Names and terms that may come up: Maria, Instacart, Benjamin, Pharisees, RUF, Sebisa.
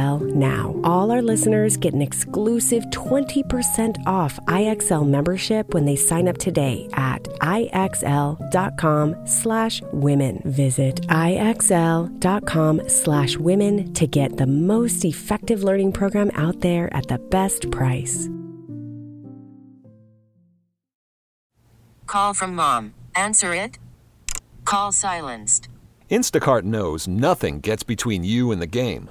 now. All our listeners get an exclusive 20% off IXL membership when they sign up today at IXL.com/women. Visit IXL.com/women to get the most effective learning program out there at the best price. Call from mom. Answer it. Call silenced. Instacart knows nothing gets between you and the game.